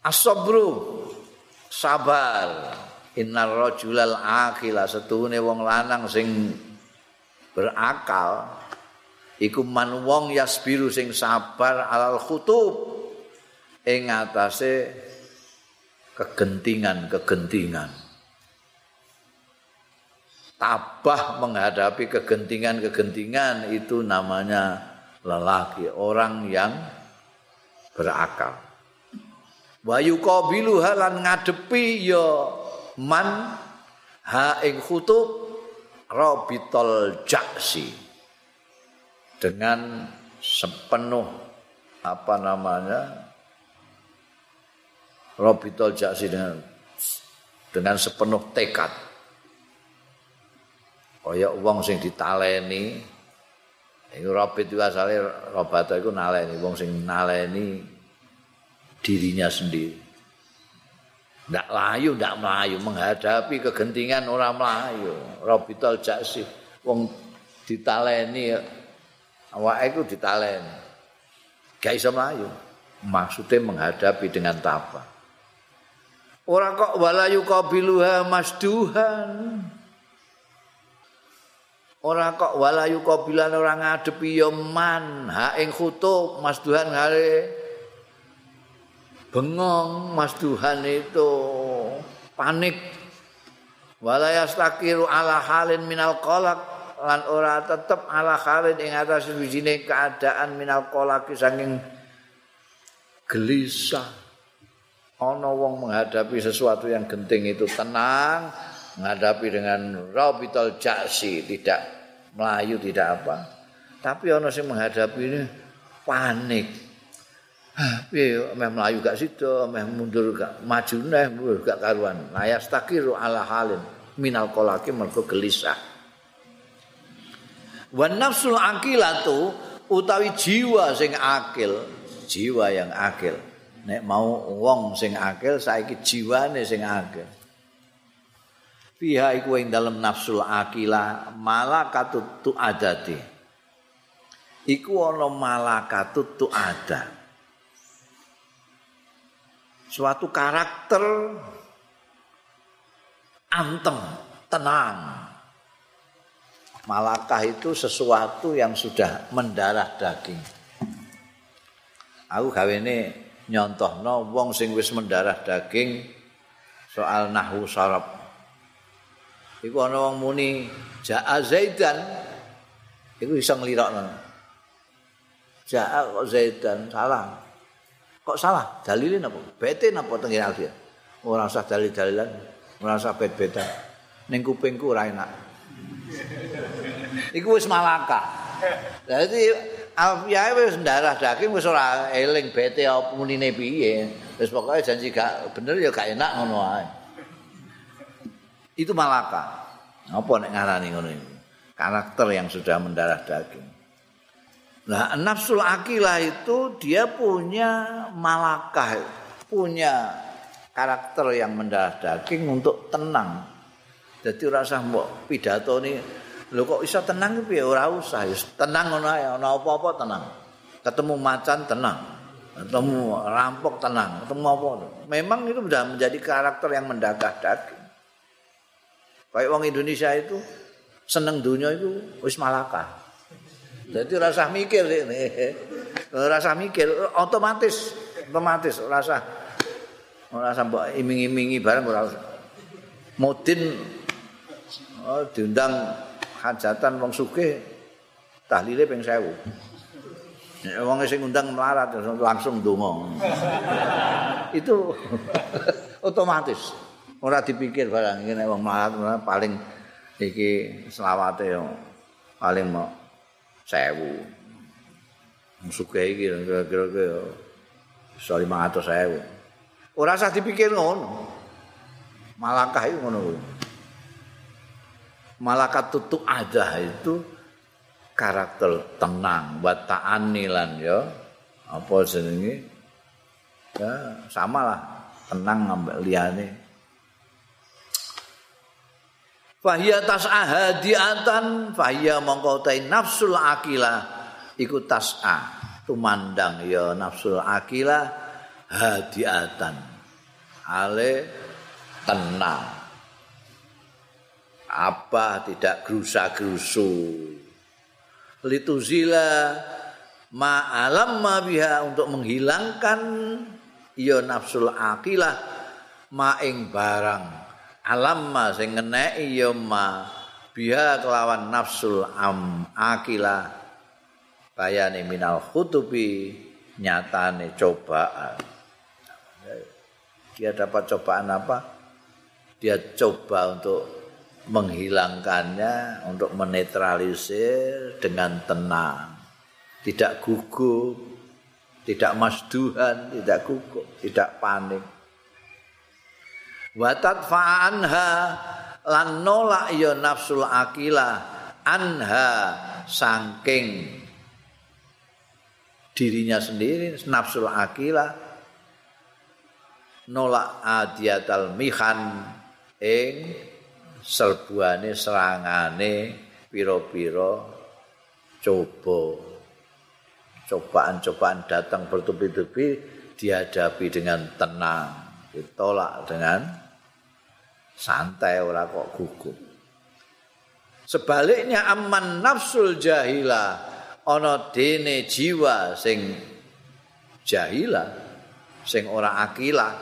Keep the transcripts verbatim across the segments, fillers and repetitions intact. As-sabru, sabar. Innar rajulal aqila, setuhune wong lanang sing berakal iku man wong yasbiru sing sabar alal khutub ing atase kegentingan-kegentingan. Tabah menghadapi kegentingan-kegentingan itu namanya lelaki, orang yang berakal. Wayu qabilu halan ngadepi ya man ha ing khutub rabitol jaksi dengan sepenuh apa namanya rabitol jaksi dengan dengan sepenuh tekad kaya wong sing ditaleni iku rabit itu asale rabata iku naleni wong sing naleni dirinya sendiri. Ndak layu, ndak melayu menghadapi kegentingan orang melayu. Rabitul jaksih wong ditaleni awake iku ditaleni. Gak iso melayu. Maksudnya menghadapi dengan tabah. Ora kok walayu qabiluha masduhan. Ora kok walayu qabilan ora ngadepi ya man ha ing khutub masduhan hale bengong masduhan itu panik walayastakiru ala halin minal qalaq lan ora tetep ala halin ing atas wijine keadaan minal qalaq saking gelisah. Ana wong menghadapi sesuatu yang genting itu tenang, menghadapi dengan rabitul jaksi, tidak melayu, tidak apa. Tapi ana sing menghadapi ini panik. Piye meh mlayu gak sida, meh mundur gak maju neh, gak karuan. Nayastakiru ala halin minal qalaqi mergo gelisah. Wan nafsul aqilatu utawi jiwa sing akil, jiwa yang akil. Nek mau wong sing akil saiki jiwane sing akil. Piha iku ing dalem nafsul aqilah malakatut tuadati. Iku ana malakatut tuadah. Suatu karakter anteng, tenang. Malakah itu sesuatu yang sudah mendarah daging. Aku gawene nyontohno wong sing wis mendarah daging soal nahwu syarab. Iku ana wong muni ja'a Zaidan iku iso nglirokno. Ja'a Zaidan salah. Kok salah? Dalilin apa? Bete napa tenggene alfian? Ora usah dalil-dalilan, ora usah bet-betan. Ning kupingku ora enak. Iku wis malaka. Dadi alfian wis darah daging wis ora eling bete apa munine piye. Wis pokoke janji gak bener ya gak enak ngono ae. Itu malaka. Apa nek ngarani ngono iki? Karakter yang sudah mendarah daging. Nah, nafsul aqilah itu dia punya malakah, punya karakter yang mendarah daging untuk tenang. Jadi ora usah mbok pidatoni, lho kok iso tenang piye ora usah, tenang ngono ae, ana apa-apa tenang. Ketemu macan tenang, ketemu rampok tenang, ketemu apa. Memang itu sudah menjadi karakter yang mendarah daging. Kayak wong Indonesia itu seneng dunia itu wis malakah. Jadi rasa mikir ini, rasa mikir otomatis, otomatis rasa, rasa iming-imingi barang kurang. Modin oh, diundang hajatan wong sugih, tahlile ping sewu. Wong sing ngundang melarat langsung ndonga. Itu otomatis. Ora dipikir barang iki nek wong melarat paling iki selawate yo paling mau sewu musuke iki kira-kira soal lima ratus ribu ora usah dipikir ngono malakah itu ngono kuwi malakatut tuadah itu karakter tenang wa ta'anilan ya apa jenenge ya samalah tenang ambek liyane Fahiyya tas'a hadiatan fahiyya mongkautai nafsul aqilah iku tas'a tumandang ya nafsul aqilah hadiatan ale tenang, apa tidak gerusa-gerusu, lituzila ma'alam ma'biha, untuk menghilangkan ya nafsul aqilah ma'ing barang alam ma sing ngeneki ya ma'biha kelawan nafsul am aqilah bayani minal khutubi nyatane cobaan. Dia dapat cobaan apa? Dia coba untuk menghilangkannya, untuk menetralisir dengan tenang, tidak gugup, tidak masduhan, tidak gugup, tidak panik. Wa tadfa'anha lan nolak ya nafsul aqilah anha saking dirinya sendiri, nafsul aqilah nolak adiatal mihan ing serbuane serangane piro-piro coba. Cobaan-cobaan datang bertubi-tubi, dihadapi dengan tenang, ditolak dengan santai, ora kok gugup. Sebaliknya amman nafsul jahilah, ana dene jiwa sing jahilah, sing ora aqilah.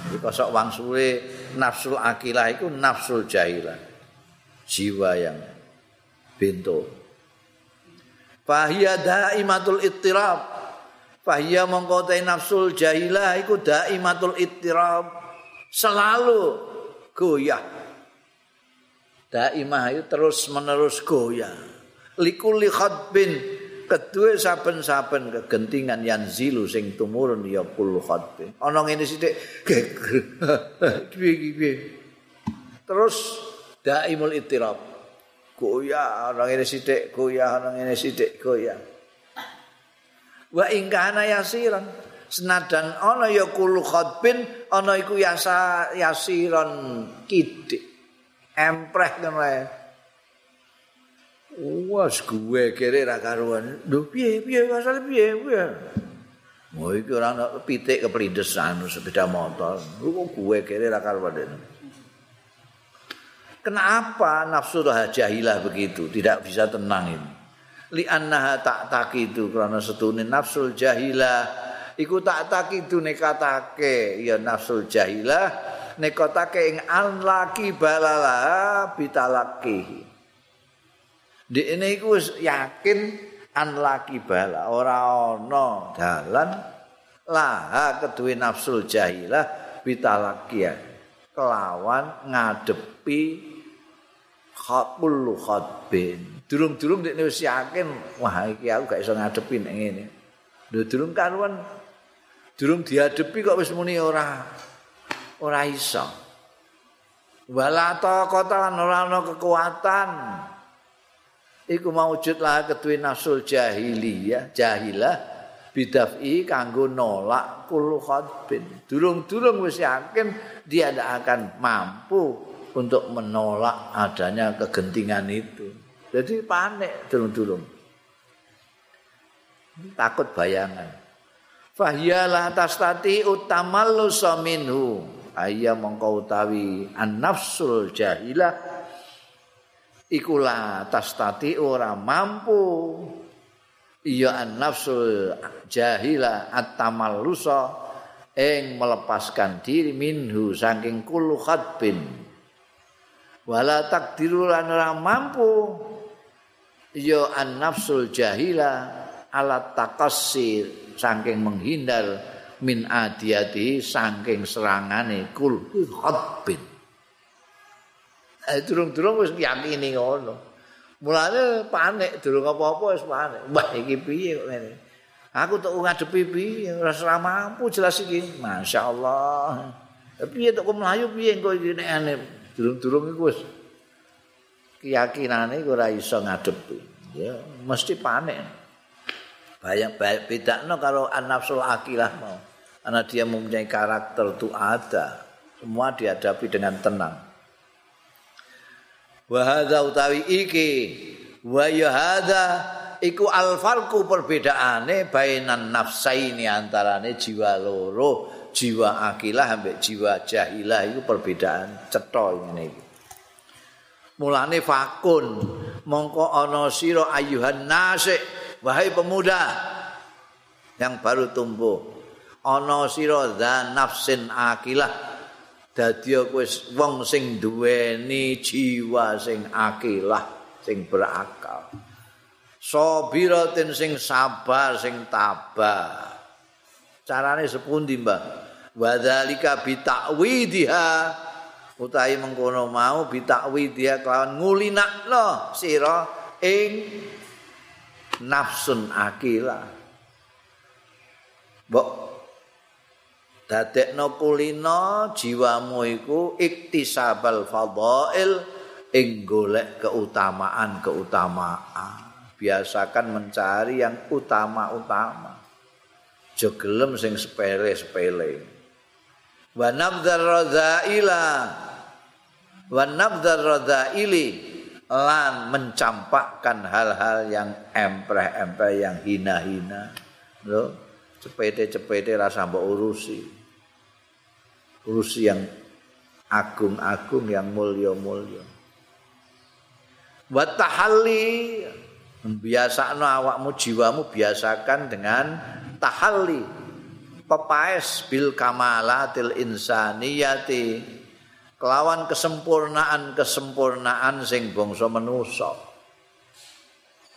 Iki kosok wangsule nafsul aqilah iku nafsul jahilah, jiwa yang bento. Fahiyya da'imatul ittirab, fahiyya mengkotai nafsul jahilah iku da'imatul ittirab, selalu goyah. Da'imah itu terus menerus goyah. Likulli khadbin, kedua saben-saben kegentingan yang zilu sing tumurun ya kullu khadbin. Ana ngene sithik terus da'imul ittirab. Goyah, orang ini sidik, goyah, orang ini sidik, goyah. Wa ingkana yasiran, senadan ana ya kulu khotbin, ana iku yasa yasiran kidik, empreh kan lah. Wah, gue kere rakaruan, duh piye piye masalah piye piye. Wah, itu orang pitik kepelindesan, sepeda motor, lu gue kere rakaruan deh. Kenapa nafsu jahilah begitu, tidak bisa tenang ini? Li'annaha ta'taqidu, karena setune nafsul jahilah iku ta'taqidu nekatake ya nafsul jahilah nekatake ing anlaki balala bitalakihi. Dene iku yakin anlaki bala, ora ana dalan laha kedue nafsul jahilah bitalakiah kelawan ngadepi khapul khotbin. Durung-durung nek wis yakin, wah iki aku gak iso ngadepi nek ngene. Lho durung karuan, durung dihadapi kok wis muni ora ora iso. Wala taqatan, ora ana kekuatan. Iku maujudlah keduwe nafsul jahiliyah, jahilah bidaf'i kanggo nolak kullu khotbin. Durung-durung wis yakin dia tidak akan mampu untuk menolak adanya kegentingan itu. Jadi panik durung-durung. Takut bayangan. Fahyalah tastati utamallusa minhu. Ayya mongko utawi an-nafsul jahilah ikulah tastati ora mampu. Iya an-nafsul jahilah at-tamallusa eng melepaskan diri minhu saking kullu khadbin. Wala takdirulan ora mampu ya an-nafsul jahila ala taqassir saking menghindar min adiyati saking serangane kullu khadbin. Eh durung-durung wis yakini ngono. Mulane panik durung apa-apa wis panik. Wah iki piye kok ngene? Aku tak ngadepi piye, ora mampu jelas iki. Masyaallah. Piye tak mlayu piye engko iki nek ane durung-durung iku wis keyakinane ora iso ngadepi. Ya, mesti panik. Bayang-bayang bedakno karo an-nafsul aqilah mau. Karena dia mempunyai karakter tu'ada. Semua dihadapi dengan tenang. Wa hadza utawi iki wa ya hadza iku al-farqu perbedaane bainan nafsaini antarane jiwa loro, jiwa akilah ambek jiwa jahilah iku perbedaan cetha ngene iki. Mulane fakun mongko ana sira ayuhan nasih, wahai pemuda yang baru tumbuh, ana sira dzan nafsin akilah. Dadi kowe wong sing duweni jiwa sing akilah, sing berakal. Sabiratin sing sabar, sing tabah. Carane sepundi, Mbah? Wa dzalika bita'widiha, utahe mengkono mau bita'widiha kelawan ngulinakno sira ing nafsun akila. Mbok dadekno kulino jiwamu iku iktisabal fadhail, ing golek keutamaan-keutamaan. Biasakan mencari yang utama-utama. Jo gelem sing sepele-sepele. Wa nabdzar radzaila. Wa nabdzar radzaili, lan mencampakkan hal-hal yang empreh-empreh, yang hina-hina. Lho, cepete-cepete rasa mbok urusi. Urusi yang agung-agung, yang mulya-mulya. Wa tahalli, biasakno awakmu, jiwamu biasakan dengan tahalli, pepaes bil kamalatil insaniyati, kelawan kesempurnaan-kesempurnaan sing bangsa manusa.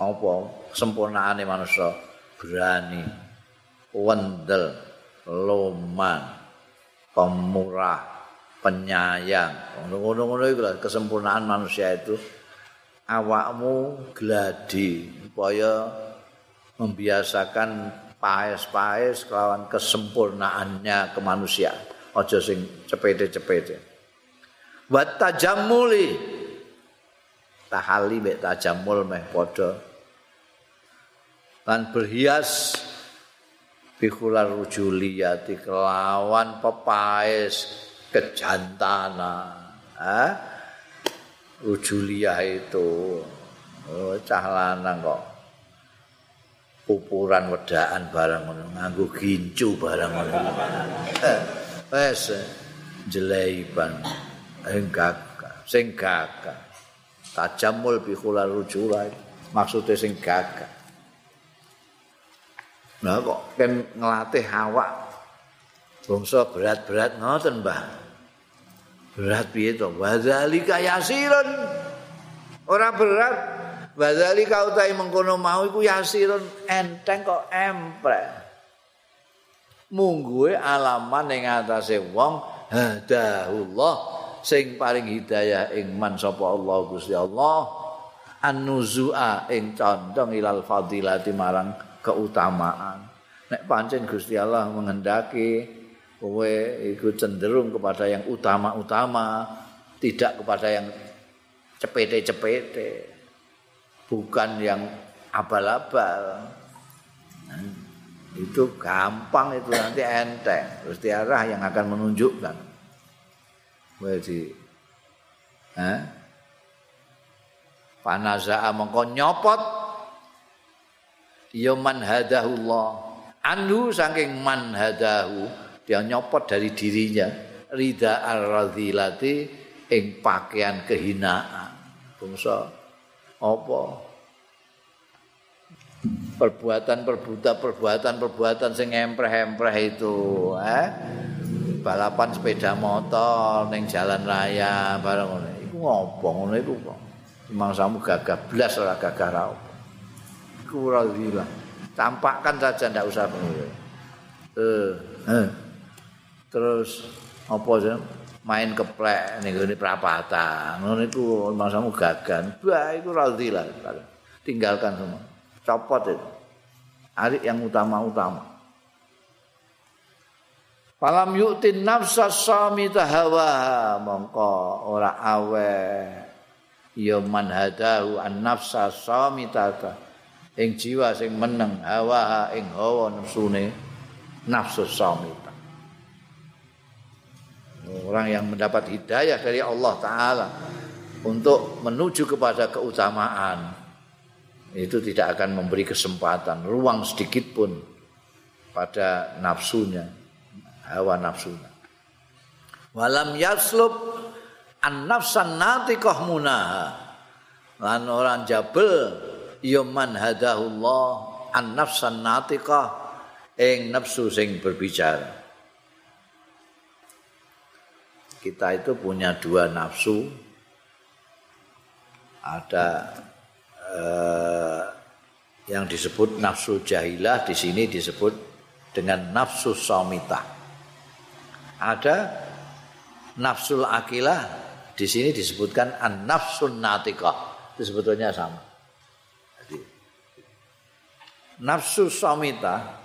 Apa kesempurnaane manusa? Berani, wendel, loman, pemurah, penyayang. Ngono-ngono iku lho kesempurnaan manusia itu. Awakmu gladi supaya membiasakan paes-paes kelawan kesempurnaannya kemanusiaan. Aja sing cepete-cepete. Wa tajammuli, tahali mek tajammul meh padha. Lan berhias bikular rujuliyati, kelawan pepaes kejantana. Ha? Rujuliah itu, oh, cah lanang kok pupuran wedaan barang ngono, nganggo gincu barang ngono. Wes jeleban enggak sing gagah. Tajamul bikula rujulah maksudnya sing gagah. Nah kok kan ngelatih awak bangsa berat-berat ngoten, Mbah. Berat piye to? Wadzalika yasirun. Ora berat. Wadzalika utai mengkono mau iku yasirun, enteng kok, empreh. Mungguhe alaman ing atase wong hadahullah, sing paring hidayah ing man sapa Allah Gusti Allah, annuzua ing condong ilal fadilati marang keutamaan. Nek pancen Gusti Allah menghendaki kowe iku cenderung kepada yang utama-utama, tidak kepada yang cepete-cepete, bukan yang abal-abal. Nah, itu gampang, itu nanti enteng. Terus tiarah yang akan menunjukkan. Kowe di ha? Panaza'a mengko nyopot ya man hadahullah. Anhu saking man hadahu, dia nyopot dari dirinya rida ar-radhilati ing pakaian kehinaan. Bangsa apa? Perbuatan-perbuatan perbuatan-perbuatan sing empreh-empreh itu, eh? Balapan sepeda motor ning jalan raya bareng ngono. Iku ngopo ngono iku kok? Mangsamu gagah blas ora gagah ra opo. Iku radhilah. Tampakkan saja ndak usah ngono. Eh, eh. Terus apa sih main keplek ning ngene prapatan ngono iku maksamu gagan, bah iku radhilah, tinggalkan semua, copot itu, arik yang utama-utama. Falam yu'tin nafsa samita hawa, mongko ora aweh ya man hadahu an nafsa samita, ing jiwa sing meneng hawa ing hawa nafsune, nafsu samita. Orang yang mendapat hidayah dari Allah Ta'ala untuk menuju kepada keutamaan, itu tidak akan memberi kesempatan ruang sedikit pun pada nafsunya, hawa nafsunya. Walam yaslub an-nafsan natiqah munaha, lan orang jabel ya man hadahullah an-nafsan natiqah, ing nafsu sing berbicara. Kita itu punya dua nafsu. Ada eh, yang disebut nafsu jahilah, di sini disebut dengan nafsu somitah. Ada nafsul akilah, di sini disebutkan an-nafsun natikah. Itu sebetulnya sama. Jadi, nafsu somitah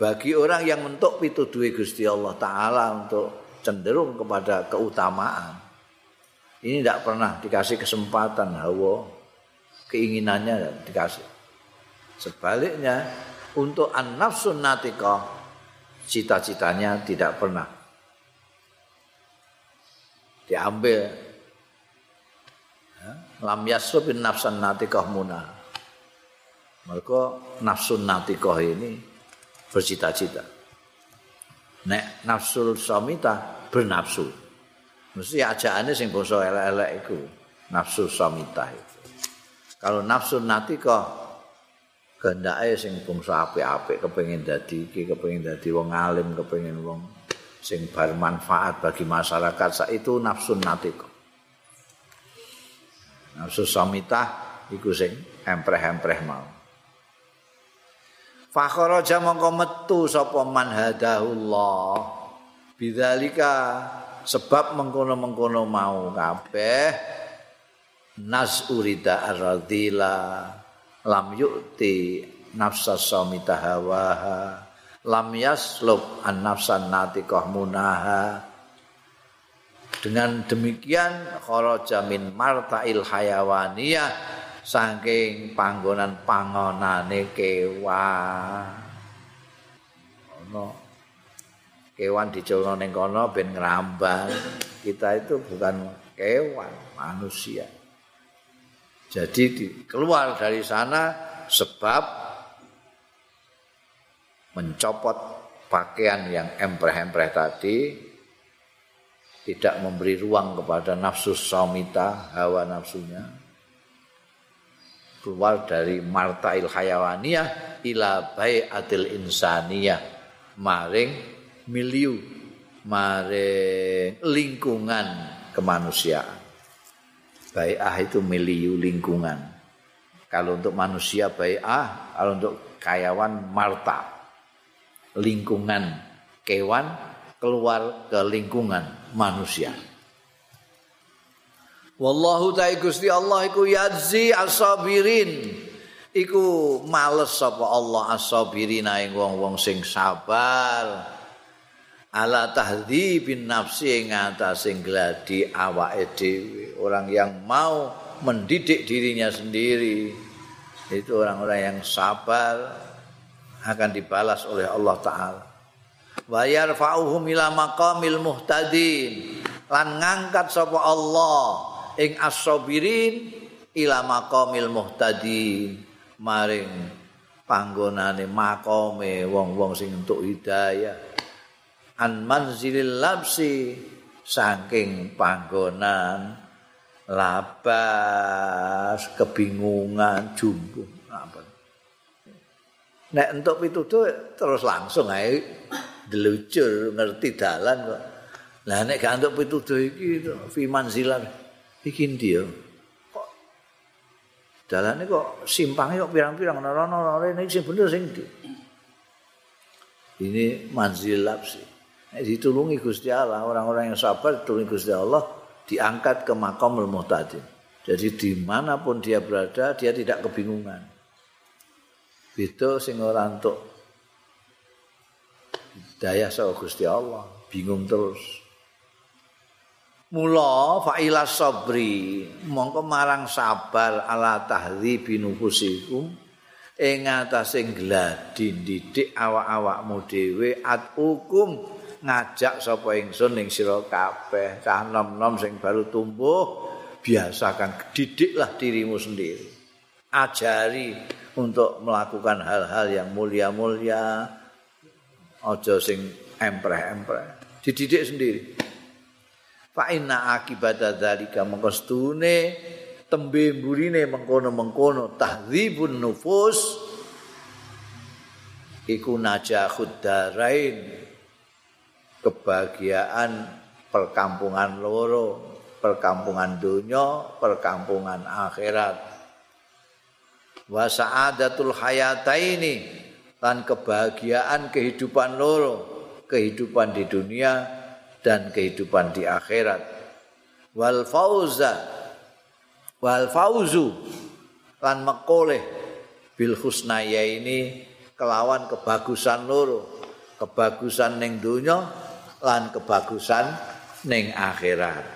bagi orang yang mentok pituduhe Gusti Allah Ta'ala untuk cenderung kepada keutamaan, ini tidak pernah dikasih kesempatan, hawa keinginannya dikasih. Sebaliknya untuk an-nafsun natikah, cita-citanya tidak pernah diambil. Lam yasubin nafsan natikah munah, mergo nafsun natikah ini bercita-cita. Nek nafsul samita bernafsu. Mesti ajaane sing basa elek-elek iku, nafsu samita itu. Kalau nafsu natika kehendake sing bangsa apik-apik, kepengin dadi iki, kepengin dadi wong alim, kepengin wong sing bermanfaat bagi masyarakat, itu nafsu natika. Nafsu samita iku sing empreh-empreh mau. Fakharaja mongko metu sapa man hadahullah, bidzalika sebab mengkono-mengkono mau kabeh, nas urida aradila lam yu'ti nafsas samita hawaha lam yaslub an nafsan natiqah munaha. Dengan demikian kharaja min martail hayawaniyah, saking panggonan pangonane kewan. Ono kewan diculno ning kono ben ngramban. Kita itu bukan kewan, manusia. Jadi keluar dari sana sebab mencopot pakaian yang empreh-empreh tadi, tidak memberi ruang kepada nafsu samita, hawa nafsunya. Keluar dari martail hayawaniyah ila bai'atil insaniyah, maring milieu, maring lingkungan kemanusiaan. Bai'ah itu milieu, lingkungan. Kalau untuk manusia bai'ah, kalau untuk kayawan marta, lingkungan kewan keluar ke lingkungan manusia. Wallahu ta'ala Gusti Allah iku yajzi as-sabirin, iku males sapa Allah as-sabirin ing wong-wong sing sabar, ala tahdhibin nafsi ing atase gladi awake dhewe. Orang yang mau mendidik dirinya sendiri itu orang-orang yang sabar, akan dibalas oleh Allah Ta'ala. Wa yarfa'uhum ila maqamil muhtadin, lan ngangkat sapa Allah ing as-sabirin ila maqamil muhtadin, maring panggonane makome wong-wong sing entuk hidayah, an manzilil labsi, saking panggonan labas kebingungan jumbuh. Nek entuk pituduh terus langsung ae delucur ngerti dalan kok. Lah nek gak entuk pituduh iki fi manzilan bikin dia kok dalane kok simpangnya kok pirang-pirang nara-nara ini sing bener sing ndi. Ini manzil lapsi. Nah, ditulungi Gusti Allah, orang-orang yang sabar ditulungi Gusti Allah diangkat ke maqamul muhtadin. Jadi dimanapun dia berada dia tidak kebingungan. Beda sing ora entuk hidayah saka Gusti Allah, bingung terus. Mula fa'ilah sabri, mongko marang sabar ala tahdzibi nufusikum, ing atase gladi didik awak-awakmu dhewe, atukum ngajak sapa ingsun ning sira kabeh, cah nom-nom sing baru tumbuh biasakan didiklah dirimu sendiri. ajari untuk melakukan hal-hal yang mulia-mulia. Aja sing empreh-empreh. Dididik sendiri. Fa inna akibata dzalika mangkastune tembe mburine mengkono-mengkono tahdzibun nufus iku najahud darain. Kebahagiaan perkampungan loro, perkampungan dunia, perkampungan akhirat. Wa sa'adatul hayataini lan kebahagiaan kehidupan loro, kehidupan di dunia dan kehidupan di akhirat. Wal fauza wal fauzu lan makoleh bil husnayaini kelawan kebagusan loro, kebagusan ning dunia lan kebagusan ning akhirat.